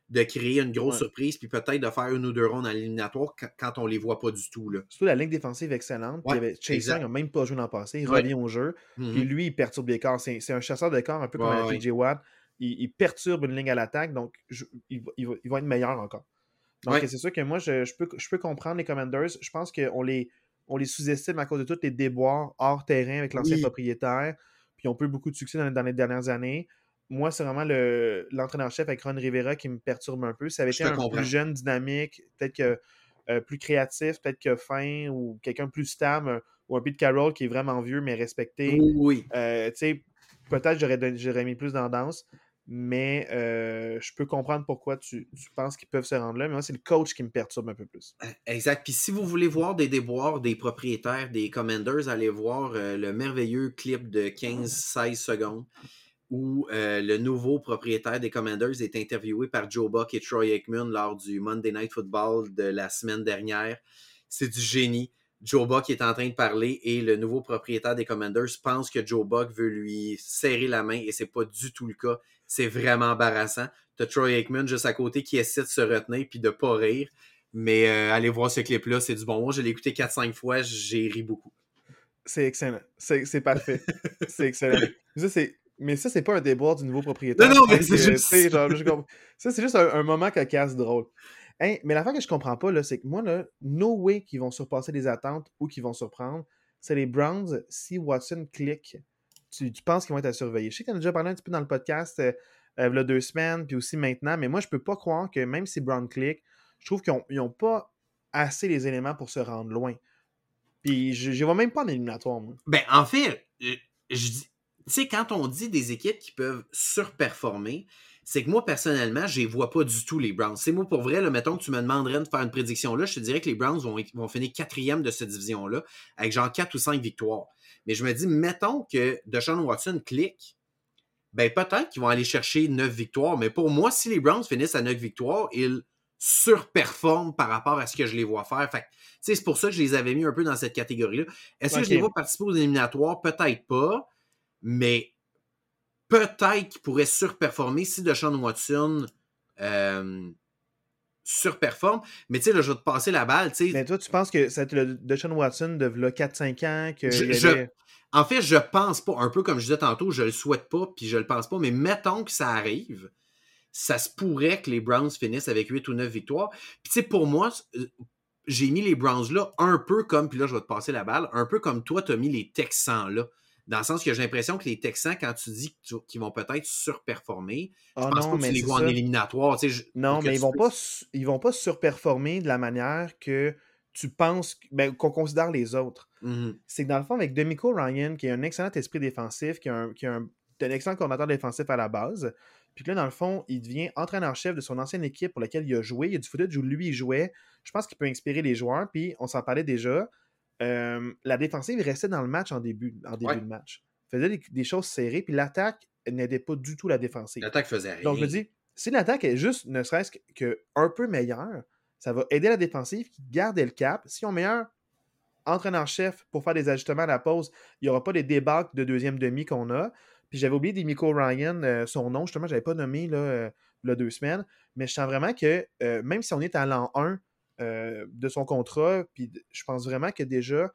de créer une grosse surprise, puis peut-être de faire une ou deux rondes en éliminatoire quand on ne les voit pas du tout. Là. Surtout la ligne défensive excellente. Chase Young n'a même pas joué l'an passé. Il revient au jeu. Mm-hmm. Puis lui, il perturbe les corps. C'est un chasseur de corps, un peu comme J.J. Watt. Il perturbe une ligne à l'attaque, donc il va être meilleur encore. Donc, c'est sûr que moi, je peux comprendre les Commanders. Je pense qu'on les sous-estime à cause de tous les déboires hors terrain avec l'ancien propriétaire. Puis, on peut beaucoup de succès dans les dernières années. Moi, c'est vraiment l'entraîneur-chef avec Ron Rivera qui me perturbe un peu. Ça avait été un plus jeune, dynamique, peut-être que plus créatif, peut-être que fin, ou quelqu'un plus stable, ou un Pete Carroll qui est vraiment vieux, mais respecté. Oui. Tu sais, peut-être j'aurais mis plus dans danse. Mais je peux comprendre pourquoi tu penses qu'ils peuvent se rendre là. Mais moi, c'est le coach qui me perturbe un peu plus. Exact. Puis si vous voulez voir des déboires des propriétaires des Commanders, allez voir le merveilleux clip de 15-16 secondes où le nouveau propriétaire des Commanders est interviewé par Joe Buck et Troy Aikman lors du Monday Night Football de la semaine dernière. C'est du génie. Joe Buck est en train de parler et le nouveau propriétaire des Commanders pense que Joe Buck veut lui serrer la main et c'est pas du tout le cas. C'est vraiment embarrassant. T'as Troy Aikman juste à côté qui essaie de se retenir puis de pas rire. Mais allez voir ce clip-là, c'est du bon. Moi, je l'ai écouté 4-5 fois, j'ai ri beaucoup. C'est excellent. C'est parfait. C'est excellent. Mais ça, c'est pas un déboire du nouveau propriétaire. Non, mais c'est juste ça. Ça, c'est juste un moment cocasse drôle. Hey, mais l'affaire que je comprends pas, là, c'est que moi, là, no way qu'ils vont surpasser les attentes ou qu'ils vont surprendre, c'est les Browns. Si Watson clique, tu penses qu'ils vont être à surveiller. Je sais qu'on a déjà parlé un petit peu dans le podcast il y a 2 semaines, puis aussi maintenant, mais moi, je peux pas croire que même si Brown clique, je trouve qu'ils n'ont pas assez les éléments pour se rendre loin. Puis je vois même pas en éliminatoire, moi. Ben, en fait, tu sais, quand on dit des équipes qui peuvent surperformer, c'est que moi, personnellement, je les vois pas du tout, les Browns. C'est moi, pour vrai, là, mettons que tu me demanderais de faire une prédiction là, je te dirais que les Browns vont finir 4e de cette division-là, avec genre 4 ou 5 victoires. Mais je me dis, mettons que Deshaun Watson clique, ben peut-être qu'ils vont aller chercher 9 victoires. Mais pour moi, si les Browns finissent à 9 victoires, ils surperforment par rapport à ce que je les vois faire. Fait que, c'est pour ça que je les avais mis un peu dans cette catégorie-là. Est-ce que je les vois participer aux éliminatoires? Peut-être pas, mais peut-être qu'il pourrait surperformer si Deshaun Watson surperforme. Mais tu sais, là, je vais te passer la balle. T'sais. Mais toi, tu penses que c'est le Deshaun Watson de 4-5 ans? Que en fait, je pense pas. Un peu comme je disais tantôt, je le souhaite pas puis je le pense pas. Mais mettons que ça arrive, ça se pourrait que les Browns finissent avec 8 ou 9 victoires. Puis tu sais, pour moi, j'ai mis les Browns là un peu comme, puis là, je vais te passer la balle, un peu comme toi, tu as mis les Texans là. Dans le sens que j'ai l'impression que les Texans, quand tu dis qu'ils vont peut-être surperformer, je pense pas que tu les vois en éliminatoire. Tu sais, non, mais ils vont pas surperformer de la manière que tu penses, qu'on considère les autres. Mm-hmm. C'est que dans le fond, avec DeMeco Ryan, qui a un excellent esprit défensif, qui est un excellent coordinateur défensif à la base, puis que là, dans le fond, il devient entraîneur-chef de son ancienne équipe pour laquelle il a joué. Il y a du footage où lui, il jouait. Je pense qu'il peut inspirer les joueurs, puis on s'en parlait déjà. La défensive restait dans le match en début de match. Faisait des choses serrées, puis l'attaque n'aidait pas du tout la défensive. L'attaque faisait rien. Donc je me dis, si l'attaque est juste ne serait-ce qu'un peu meilleure, ça va aider la défensive qui gardait le cap. Si on met un entraîneur-chef pour faire des ajustements à la pause, il n'y aura pas les débâcles de deuxième demi qu'on a. Puis j'avais oublié DeMeco Ryan, son nom, justement, je n'avais pas nommé là, 2 semaines, mais je sens vraiment que même si on est à l'an 1, de son contrat, puis je pense vraiment que déjà,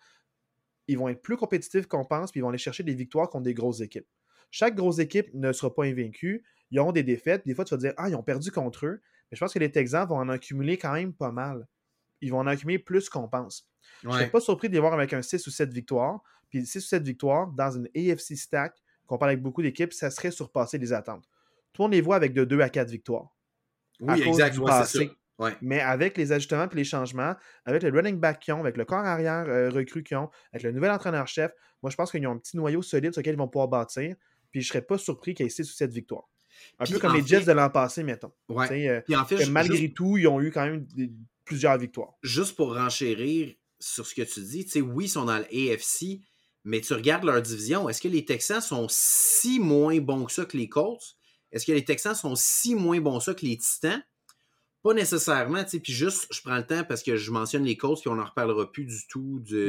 ils vont être plus compétitifs qu'on pense, puis ils vont aller chercher des victoires contre des grosses équipes. Chaque grosse équipe ne sera pas invaincue, ils auront des défaites, des fois tu vas te dire, ils ont perdu contre eux, mais je pense que les Texans vont en accumuler quand même pas mal. Ils vont en accumuler plus qu'on pense. Ouais. Je ne suis pas surpris de les voir avec un 6 ou 7 victoires, puis 6 ou 7 victoires dans une AFC stack, qu'on parle avec beaucoup d'équipes, ça serait surpasser les attentes. Tout le monde les voit avec de 2 à 4 victoires. Oui, exactement, c'est ça. Ouais. Mais avec les ajustements et les changements, avec le running back qu'ils ont, avec le corps arrière recru qu'ils ont, avec le nouvel entraîneur-chef, moi, je pense qu'ils ont un petit noyau solide sur lequel ils vont pouvoir bâtir. Puis, je ne serais pas surpris qu'il y ait 6 ou 7 victoires. Un peu comme les Jets de l'an passé, mettons. Ouais. Puis en fait, malgré tout, ils ont eu quand même plusieurs victoires. Juste pour renchérir sur ce que tu dis, oui, ils sont dans l'AFC, Mais tu regardes leur division, est-ce que les Texans sont si moins bons que ça que les Colts? Est-ce que les Texans sont si moins bons que ça que les Titans? Pas nécessairement, tu sais, puis juste, je prends le temps parce que je mentionne les Colts, puis on n'en reparlera plus du tout de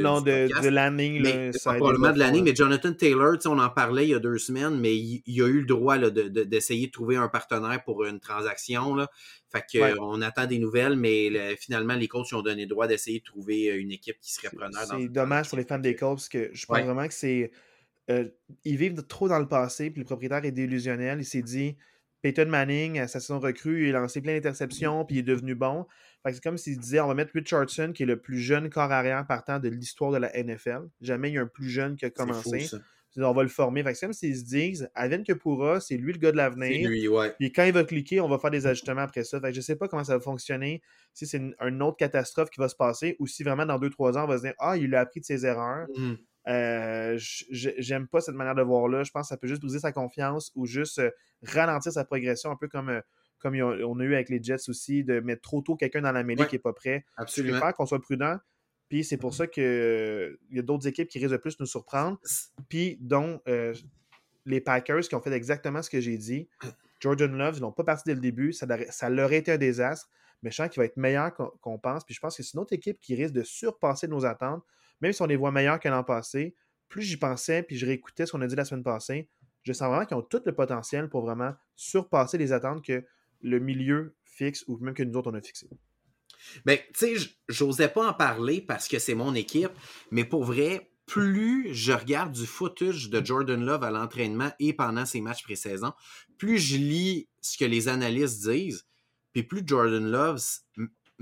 l'année. Probablement de l'année, mais Jonathan Taylor, tu sais, on en parlait il y a 2 semaines, mais il a eu le droit là, d'essayer de trouver un partenaire pour une transaction, là. Fait que on attend des nouvelles, mais là, finalement, les Colts ont donné le droit d'essayer de trouver une équipe qui serait preneur. C'est dommage pour les fans des Colts, parce que je pense vraiment que c'est... ils vivent trop dans le passé, puis le propriétaire est délusionnel, il s'est dit... Peyton Manning, à sa saison recrue, il a lancé plein d'interceptions, puis il est devenu bon. Fait que c'est comme s'il disait, on va mettre Richardson, qui est le plus jeune corps arrière partant de l'histoire de la NFL. Jamais il y a un plus jeune qui a commencé. C'est fou, ça. On va le former. Fait que c'est comme s'ils se disent, advienne que pourra, c'est lui le gars de l'avenir. C'est lui, ouais. Puis quand il va cliquer, on va faire des ajustements après ça. Fait que je sais pas comment ça va fonctionner, si c'est une autre catastrophe qui va se passer, ou si vraiment dans 2-3 ans, on va se dire, ah, il a appris de ses erreurs. Mm. J'aime pas cette manière de voir-là. Je pense que ça peut juste briser sa confiance ou juste ralentir sa progression, un peu comme on a eu avec les Jets aussi, de mettre trop tôt quelqu'un dans la mêlée qui n'est pas prêt. Absolument. Je préfère qu'on soit prudent. Puis c'est pour ça qu'il y a d'autres équipes qui risquent de plus nous surprendre. Puis dont les Packers qui ont fait exactement ce que j'ai dit. Jordan Love, ils ne l'ont pas parti dès le début. Ça leur était un désastre. Mais je sens qu'il va être meilleur qu'on pense. Puis je pense que c'est une autre équipe qui risque de surpasser nos attentes. Même si on les voit meilleurs que l'an passé, plus j'y pensais, puis je réécoutais ce qu'on a dit la semaine passée, je sens vraiment qu'ils ont tout le potentiel pour vraiment surpasser les attentes que le milieu fixe ou même que nous autres, on a fixé. Bien, tu sais, j'osais pas en parler parce que c'est mon équipe, mais pour vrai, plus je regarde du footage de Jordan Love à l'entraînement et pendant ses matchs pré-saison, plus je lis ce que les analystes disent, puis plus Jordan Love...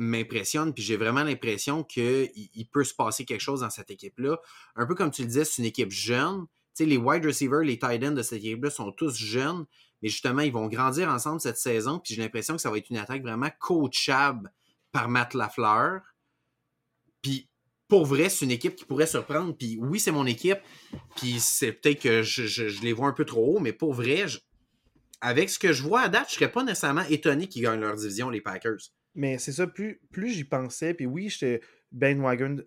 m'impressionne, puis j'ai vraiment l'impression qu'il peut se passer quelque chose dans cette équipe-là. Un peu comme tu le disais, c'est une équipe jeune. Tu sais, les wide receivers, les tight ends de cette équipe-là sont tous jeunes, mais justement, ils vont grandir ensemble cette saison, puis j'ai l'impression que ça va être une attaque vraiment coachable par Matt Lafleur. Puis, pour vrai, c'est une équipe qui pourrait surprendre, puis oui, c'est mon équipe, puis c'est peut-être que je les vois un peu trop haut, mais pour vrai, avec ce que je vois à date, je serais pas nécessairement étonné qu'ils gagnent leur division, les Packers. Mais c'est ça, plus j'y pensais, puis oui, j'étais Ben Wagons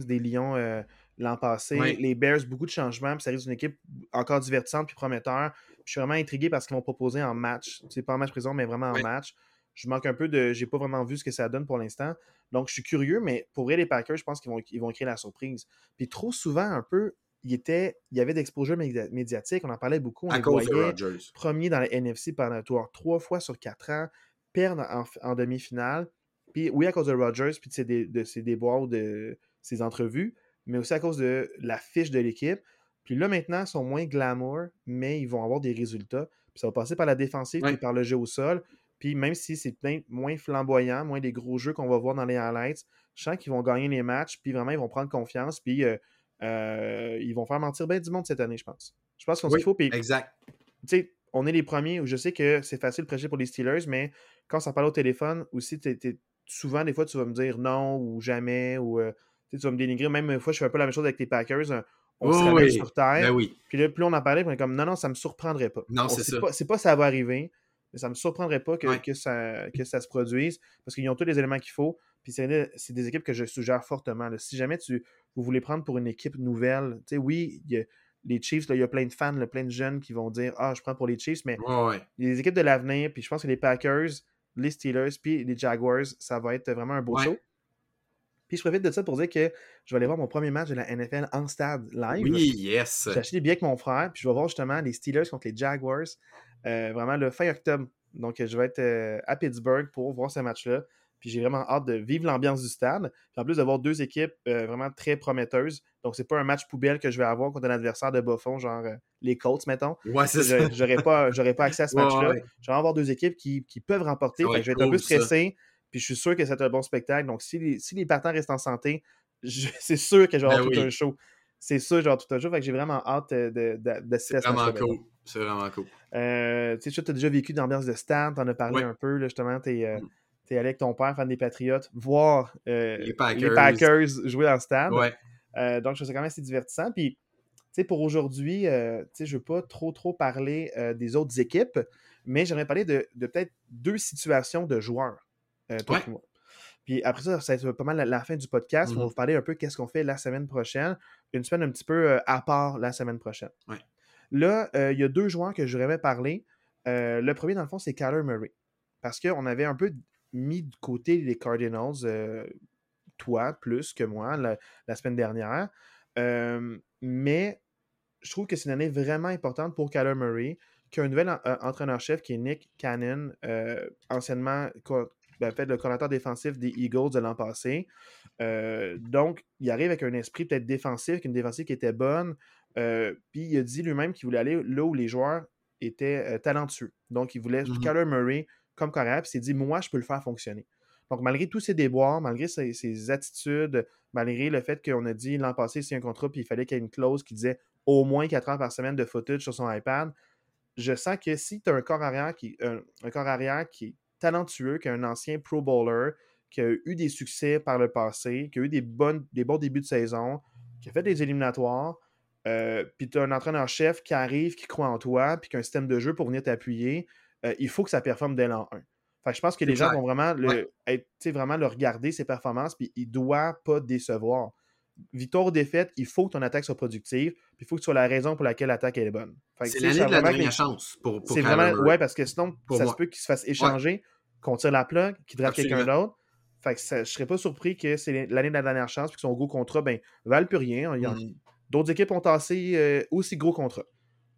des Lions l'an passé, les Bears, beaucoup de changements, puis ça reste une équipe encore divertissante puis prometteur. Puis je suis vraiment intrigué par ce qu'ils vont proposer en match. C'est pas en match présent, mais vraiment en match. Je manque un peu de... J'ai pas vraiment vu ce que ça donne pour l'instant. Donc, je suis curieux, mais pour vrai, les Packers, je pense qu'ils vont créer la surprise. Puis trop souvent, un peu, il y avait d'exposure médiatique, on en parlait beaucoup, on les voyait premier dans la NFC pendant 3 fois sur 4 ans, perdre en demi-finale, puis oui, à cause de Rodgers, puis de ses déboires, de ses entrevues, mais aussi à cause de la fiche de l'équipe. Puis là, maintenant, ils sont moins glamour, mais ils vont avoir des résultats. Puis ça va passer par la défensive, puis par le jeu au sol. Puis même si c'est peut-être moins flamboyant, moins des gros jeux qu'on va voir dans les highlights, je sens qu'ils vont gagner les matchs, puis vraiment, ils vont prendre confiance, puis ils vont faire mentir bien du monde cette année, je pense. Je pense qu'on se faut, puis... Exact. Tu sais, on est les premiers, où je sais que c'est facile de prêcher pour les Steelers, mais quand ça parle au téléphone, aussi, souvent, des fois, tu vas me dire non ou jamais, ou tu vas me dénigrer. Même une fois, je fais un peu la même chose avec les Packers. On se ramène sur terre. Ben oui. Puis là, plus on en parlait, on est comme non, ça ne me surprendrait pas. Non, c'est ça. C'est pas ça va arriver, mais ça ne me surprendrait pas que ça se produise parce qu'ils ont tous les éléments qu'il faut. Puis c'est des équipes que je suggère fortement. Là. Si jamais vous voulez prendre pour une équipe nouvelle, tu sais, oui, il y a. Les Chiefs, il y a plein de fans, plein de jeunes qui vont dire « Ah, je prends pour les Chiefs », mais les équipes de l'avenir, puis je pense que les Packers, les Steelers, puis les Jaguars, ça va être vraiment un beau show. Puis je profite de ça pour dire que je vais aller voir mon premier match de la NFL en stade live. Oui, yes! J'ai acheté des billets avec mon frère, puis je vais voir justement les Steelers contre les Jaguars, vraiment le fin octobre. Donc, je vais être à Pittsburgh pour voir ce match-là, puis j'ai vraiment hâte de vivre l'ambiance du stade. Puis en plus d'avoir 2 équipes vraiment très prometteuses. Donc, c'est pas un match poubelle que je vais avoir contre un adversaire de bas fond, genre les Colts, mettons. Ouais, c'est ça. J'aurais pas accès à ce match-là. Je vais avoir 2 équipes qui peuvent remporter. Je vais être un peu stressé. Puis je suis sûr que c'est un bon spectacle. Donc, si les partants restent en santé, c'est sûr que je vais avoir un show. C'est sûr que je vais avoir tout un show. Fait que j'ai vraiment hâte d'assister à ce match-là. C'est vraiment cool. Tu sais, tu as déjà vécu d'ambiance de stade. T'en as parlé un peu. Là, justement, t'es allé avec ton père, fan des Patriots, voir les Packers jouer dans le stade. Donc, je trouve ça quand même assez divertissant. Puis, tu sais, pour aujourd'hui, je ne veux pas trop parler des autres équipes, mais j'aimerais parler de peut-être 2 situations de joueurs. Puis après ça va être pas mal la fin du podcast. Mm-hmm. On va vous parler un peu qu'est-ce qu'on fait la semaine prochaine. une semaine un petit peu à part la semaine prochaine. Ouais. Là, il y a deux joueurs que je voudrais parler. Le premier, dans le fond, c'est Kyler Murray. Parce qu'on avait un peu mis de côté les Cardinals, toi plus que moi, la semaine dernière. Mais je trouve que c'est une année vraiment importante pour Kyler Murray, qui a un nouvel entraîneur-chef qui est Nick Cannon, anciennement fait le coordinateur défensif des Eagles de l'an passé. Donc, il arrive avec un esprit peut-être défensif, une défensive qui était bonne. Puis, il a dit lui-même qu'il voulait aller là où les joueurs étaient talentueux. Donc, il voulait Kyler Murray comme corps. Puis, il s'est dit, moi, je peux le faire fonctionner. Donc, malgré tous ses déboires, malgré ses attitudes, malgré le fait qu'on a dit l'an passé, c'est un contrat, puis il fallait qu'il y ait une clause qui disait au moins 4 heures par semaine de footage sur son iPad, je sens que si tu as un corps arrière qui est talentueux, qui est un ancien Pro Bowler, qui a eu des succès par le passé, qui a eu des bons débuts de saison, qui a fait des éliminatoires, puis tu as un entraîneur-chef qui arrive, qui croit en toi, puis qui a un système de jeu pour venir t'appuyer, il faut que ça performe dès l'an 1. Fait que je pense que les gens vont vraiment le regarder, ses performances, puis il ne doit pas décevoir. Victoire ou défaite, il faut que ton attaque soit productive, puis il faut que tu sois la raison pour laquelle l'attaque est bonne. Fait que, c'est l'année de la dernière chance pour c'est vraiment, ouais, parce que sinon, ça se peut qu'il se fasse échanger, qu'on tire la plug, qu'il drape quelqu'un d'autre. Fait que je serais pas surpris que c'est l'année de la dernière chance, puis que son gros contrat, valent plus rien. D'autres équipes ont tassé aussi gros contrat.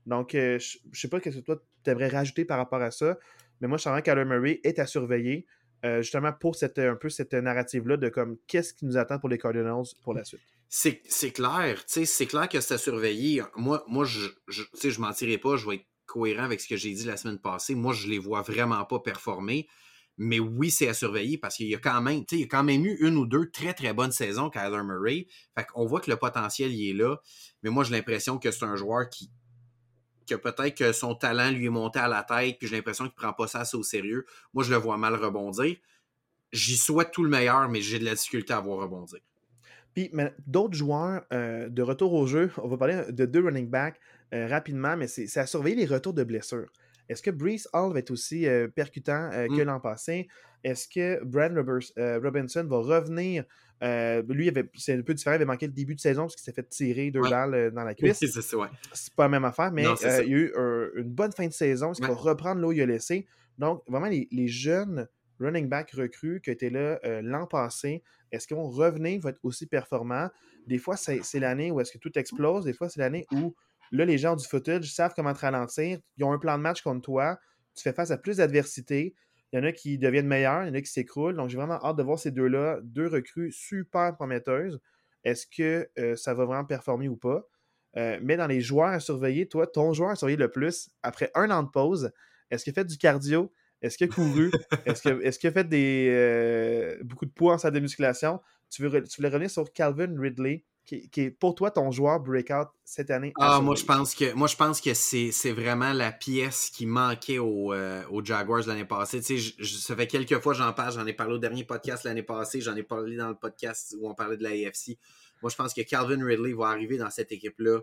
Donc, je sais pas ce que toi, tu aimerais rajouter par rapport à ça. Mais moi, je sens que Kyler Murray est à surveiller, justement pour cette narrative-là de comme qu'est-ce qui nous attend pour les Cardinals pour la suite. C'est clair. C'est clair que c'est à surveiller. Moi je m'en tirerai pas. Je vais être cohérent avec ce que j'ai dit la semaine passée. Moi, je les vois vraiment pas performer. Mais oui, c'est à surveiller parce qu'il y a quand même, eu une ou deux très, très bonnes saisons, Kyler Murray. Fait qu'on voit que le potentiel, il est là. Mais moi, j'ai l'impression que c'est un joueur que peut-être que son talent lui est monté à la tête, puis j'ai l'impression qu'il ne prend pas ça assez au sérieux. Moi, je le vois mal rebondir. J'y souhaite tout le meilleur, mais j'ai de la difficulté à voir rebondir. Puis, d'autres joueurs de retour au jeu, on va parler de deux running backs rapidement, mais c'est à surveiller les retours de blessures. Est-ce que Breece Hall va être aussi percutant que l'an passé? Est-ce que Brian Robinson va revenir? Lui, c'est un peu différent, il avait manqué le début de saison parce qu'il s'est fait tirer 2 balles dans la cuisse. Oui, c'est pas la même affaire, mais non, il y a eu une bonne fin de saison. Est-ce qu'il va reprendre là où il a laissé? Donc, vraiment, les jeunes running back recrues qui étaient là l'an passé, est-ce qu'ils vont revenir, vont être aussi performants? Des fois, c'est l'année où est-ce que tout explose. Des fois, c'est l'année où là, les gens du footage savent comment te ralentir. Ils ont un plan de match contre toi. Tu fais face à plus d'adversité. Il y en a qui deviennent meilleurs. Il y en a qui s'écroulent. Donc, j'ai vraiment hâte de voir ces deux-là. Deux recrues super prometteuses. Est-ce que ça va vraiment performer ou pas? Mais dans les joueurs à surveiller, toi, ton joueur à surveiller le plus, après un an de pause, est-ce qu'il a fait du cardio? Est-ce qu'il a couru? Est-ce qu'il a fait beaucoup de poids en salle de musculation? Tu voulais revenir sur Calvin Ridley, qui est pour toi ton joueur breakout cette année? Moi je pense que c'est vraiment la pièce qui manquait aux Jaguars l'année passée. Tu sais, ça fait quelques fois j'en parle, j'en ai parlé au dernier podcast l'année passée, j'en ai parlé dans le podcast où on parlait de la AFC. Moi je pense que Calvin Ridley va arriver dans cette équipe-là,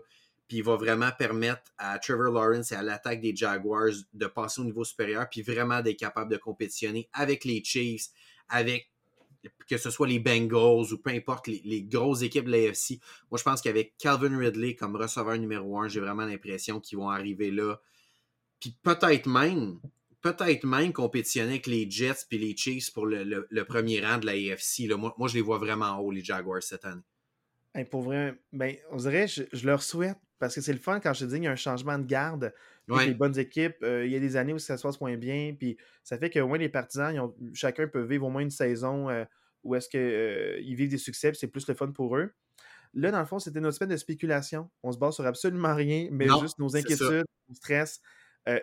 puis il va vraiment permettre à Trevor Lawrence et à l'attaque des Jaguars de passer au niveau supérieur, puis vraiment d'être capable de compétitionner avec les Chiefs, avec que ce soit les Bengals ou peu importe les grosses équipes de l'AFC. Moi, je pense qu'avec Calvin Ridley comme receveur numéro 1, j'ai vraiment l'impression qu'ils vont arriver là. Puis peut-être même compétitionner avec les Jets puis les Chiefs pour le premier rang de l'AFC. Moi, je les vois vraiment en haut, les Jaguars, cette année. Hey, pour vrai, on dirait je leur souhaite, parce que c'est le fun quand je te dis qu'il y a un changement de garde. Ouais. Les bonnes équipes, il y a des années où ça se passe moins bien, puis ça fait qu'au moins les partisans, chacun peut vivre au moins une saison où est-ce qu'ils vivent des succès, puis c'est plus le fun pour eux. Là, dans le fond, c'était notre semaine de spéculation. On se base sur absolument rien, mais juste nos inquiétudes, nos stress,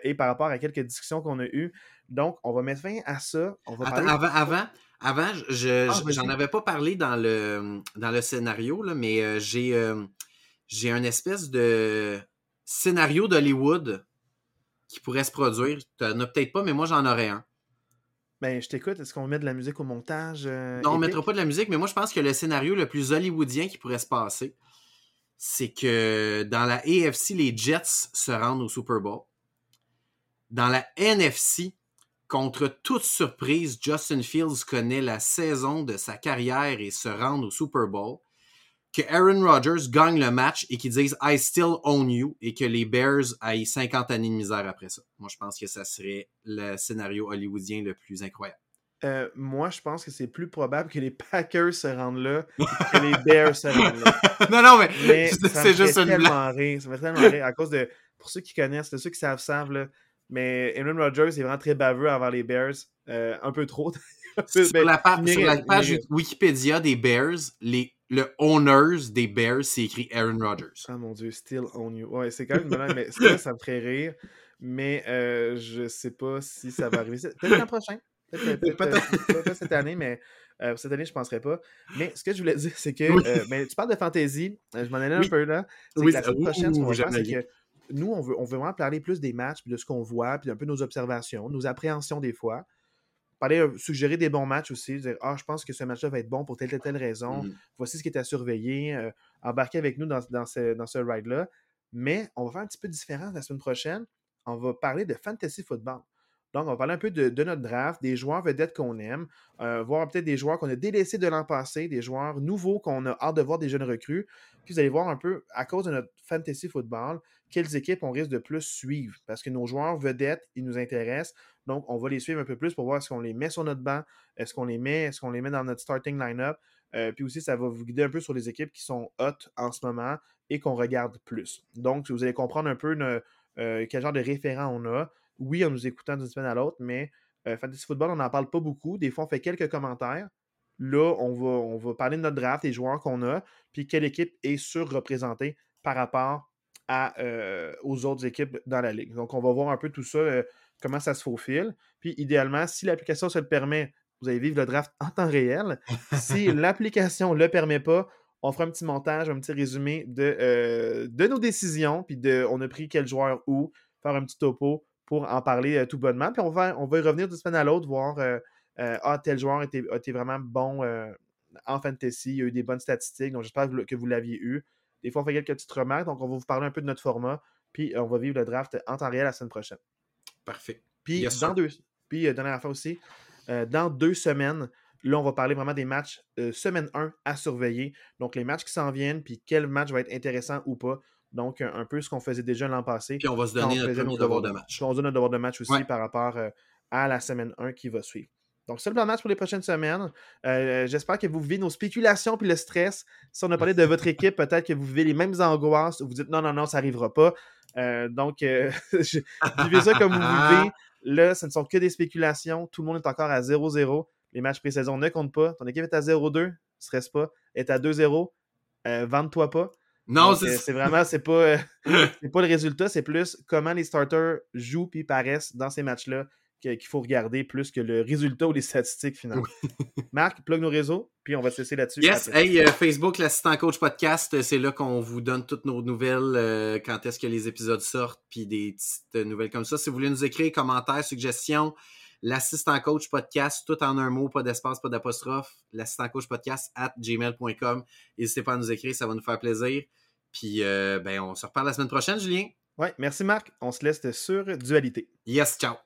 et par rapport à quelques discussions qu'on a eues. Donc, on va mettre fin à ça. On va Avant, j'en avais pas parlé dans le scénario, là, mais j'ai un espèce de scénario d'Hollywood qui pourrait se produire. Tu n'en as peut-être pas, mais moi, j'en aurais un. Je t'écoute. Est-ce qu'on met de la musique au montage? Non, on ne mettra pas de la musique, mais moi, je pense que le scénario le plus hollywoodien qui pourrait se passer, c'est que dans la AFC, les Jets se rendent au Super Bowl. Dans la NFC, contre toute surprise, Justin Fields connaît la saison de sa carrière et se rend au Super Bowl. que Aaron Rodgers gagne le match et qu'il dise « I still own you » et que les Bears aient 50 années de misère après ça. Moi, je pense que ça serait le scénario hollywoodien le plus incroyable. Moi, je pense que c'est plus probable que les Packers se rendent là que les Bears se rendent là. Non, mais c'est juste une blague. Ça me fait tellement rire. À cause de... Pour ceux qui connaissent, ceux qui savent, là, mais Aaron Rodgers est vraiment très baveux envers les Bears. Un peu trop. Sur la page Wikipédia des Bears, le owners des Bears, c'est écrit Aaron Rodgers. Ah mon Dieu, still own you. Ouais, c'est quand même malade, mais ça me ferait rire. Mais je sais pas si ça va arriver. Peut-être l'an prochain. Peut-être cette année, mais cette année, je ne penserais pas. Mais ce que je voulais dire, c'est que tu parles de fantasy. Je m'en allais un peu là. La semaine prochaine, ce qu'on va faire, c'est que nous, on veut vraiment parler plus des matchs, puis de ce qu'on voit, puis un peu nos observations, nos appréhensions des fois. Suggérer des bons matchs aussi, dire « Ah, je pense que ce match-là va être bon pour telle et telle raison. Mm-hmm. Voici ce qui est à surveiller. Embarquez avec nous dans ce ride-là. » Mais on va faire un petit peu différent la semaine prochaine. On va parler de fantasy football. Donc, on va parler un peu de notre draft, des joueurs vedettes qu'on aime, voir peut-être des joueurs qu'on a délaissés de l'an passé, des joueurs nouveaux qu'on a hâte de voir, des jeunes recrues. Puis vous allez voir un peu, à cause de notre fantasy football, quelles équipes on risque de plus suivre. Parce que nos joueurs vedettes, ils nous intéressent. Donc, on va les suivre un peu plus pour voir est-ce qu'on les met sur notre banc, est-ce qu'on les met dans notre starting line-up. Puis aussi, ça va vous guider un peu sur les équipes qui sont hot en ce moment et qu'on regarde plus. Donc, vous allez comprendre un peu quel genre de référent on a. Oui, en nous écoutant d'une semaine à l'autre, mais Fantasy Football, on n'en parle pas beaucoup. Des fois, on fait quelques commentaires. Là, on va parler de notre draft, des joueurs qu'on a, puis quelle équipe est surreprésentée par rapport aux autres équipes dans la ligue. Donc, on va voir un peu tout ça, comment ça se faufile. Puis, idéalement, si l'application se le permet, vous allez vivre le draft en temps réel. Si l'application ne le permet pas, on fera un petit montage, un petit résumé de nos décisions, puis on a pris quel joueur où, faire un petit topo pour en parler tout bonnement. Puis on va y revenir d'une semaine à l'autre, voir tel joueur était vraiment bon en fantasy, il y a eu des bonnes statistiques, donc j'espère que vous l'aviez eu. Des fois, on fait quelques petites remarques, donc on va vous parler un peu de notre format, puis on va vivre le draft en temps réel la semaine prochaine. Parfait. Puis, dernière affaire aussi, dans 2 semaines, là, on va parler vraiment des matchs semaine 1 à surveiller, donc les matchs qui s'en viennent, puis quel match va être intéressant ou pas. Donc, un peu ce qu'on faisait déjà l'an passé. Puis on va se donner notre premier devoir de match. On se donne notre devoir de match aussi par rapport à la semaine 1 qui va suivre. Donc, c'est le plan de match pour les prochaines semaines. J'espère que vous vivez nos spéculations puis le stress. Si on a parlé de votre équipe, peut-être que vous vivez les mêmes angoisses. Vous dites non, ça n'arrivera pas. Donc, vivez ça comme vous vivez. Là, ce ne sont que des spéculations. Tout le monde est encore à 0-0. Les matchs pré-saison ne comptent pas. Ton équipe est à 0-2. Stresse pas. Est à 2-0. Vante-toi pas. Non, donc, c'est vraiment, c'est pas le résultat, c'est plus comment les starters jouent puis paraissent dans ces matchs-là qu'il faut regarder plus que le résultat ou les statistiques finalement. Oui. Marc, plug nos réseaux, puis on va se laisser là-dessus. Yes, après. Hey, Facebook, l'Assistant Coach Podcast, c'est là qu'on vous donne toutes nos nouvelles, quand est-ce que les épisodes sortent, puis des petites nouvelles comme ça. Si vous voulez nous écrire, commentaires, suggestions, l'Assistant Coach Podcast, tout en un mot, pas d'espace, pas d'apostrophe, l'Assistant Coach Podcast @gmail.com. N'hésitez pas à nous écrire, ça va nous faire plaisir. Puis, on se reparle la semaine prochaine, Julien. Oui, merci Marc. On se laisse sur Dualité. Yes, ciao.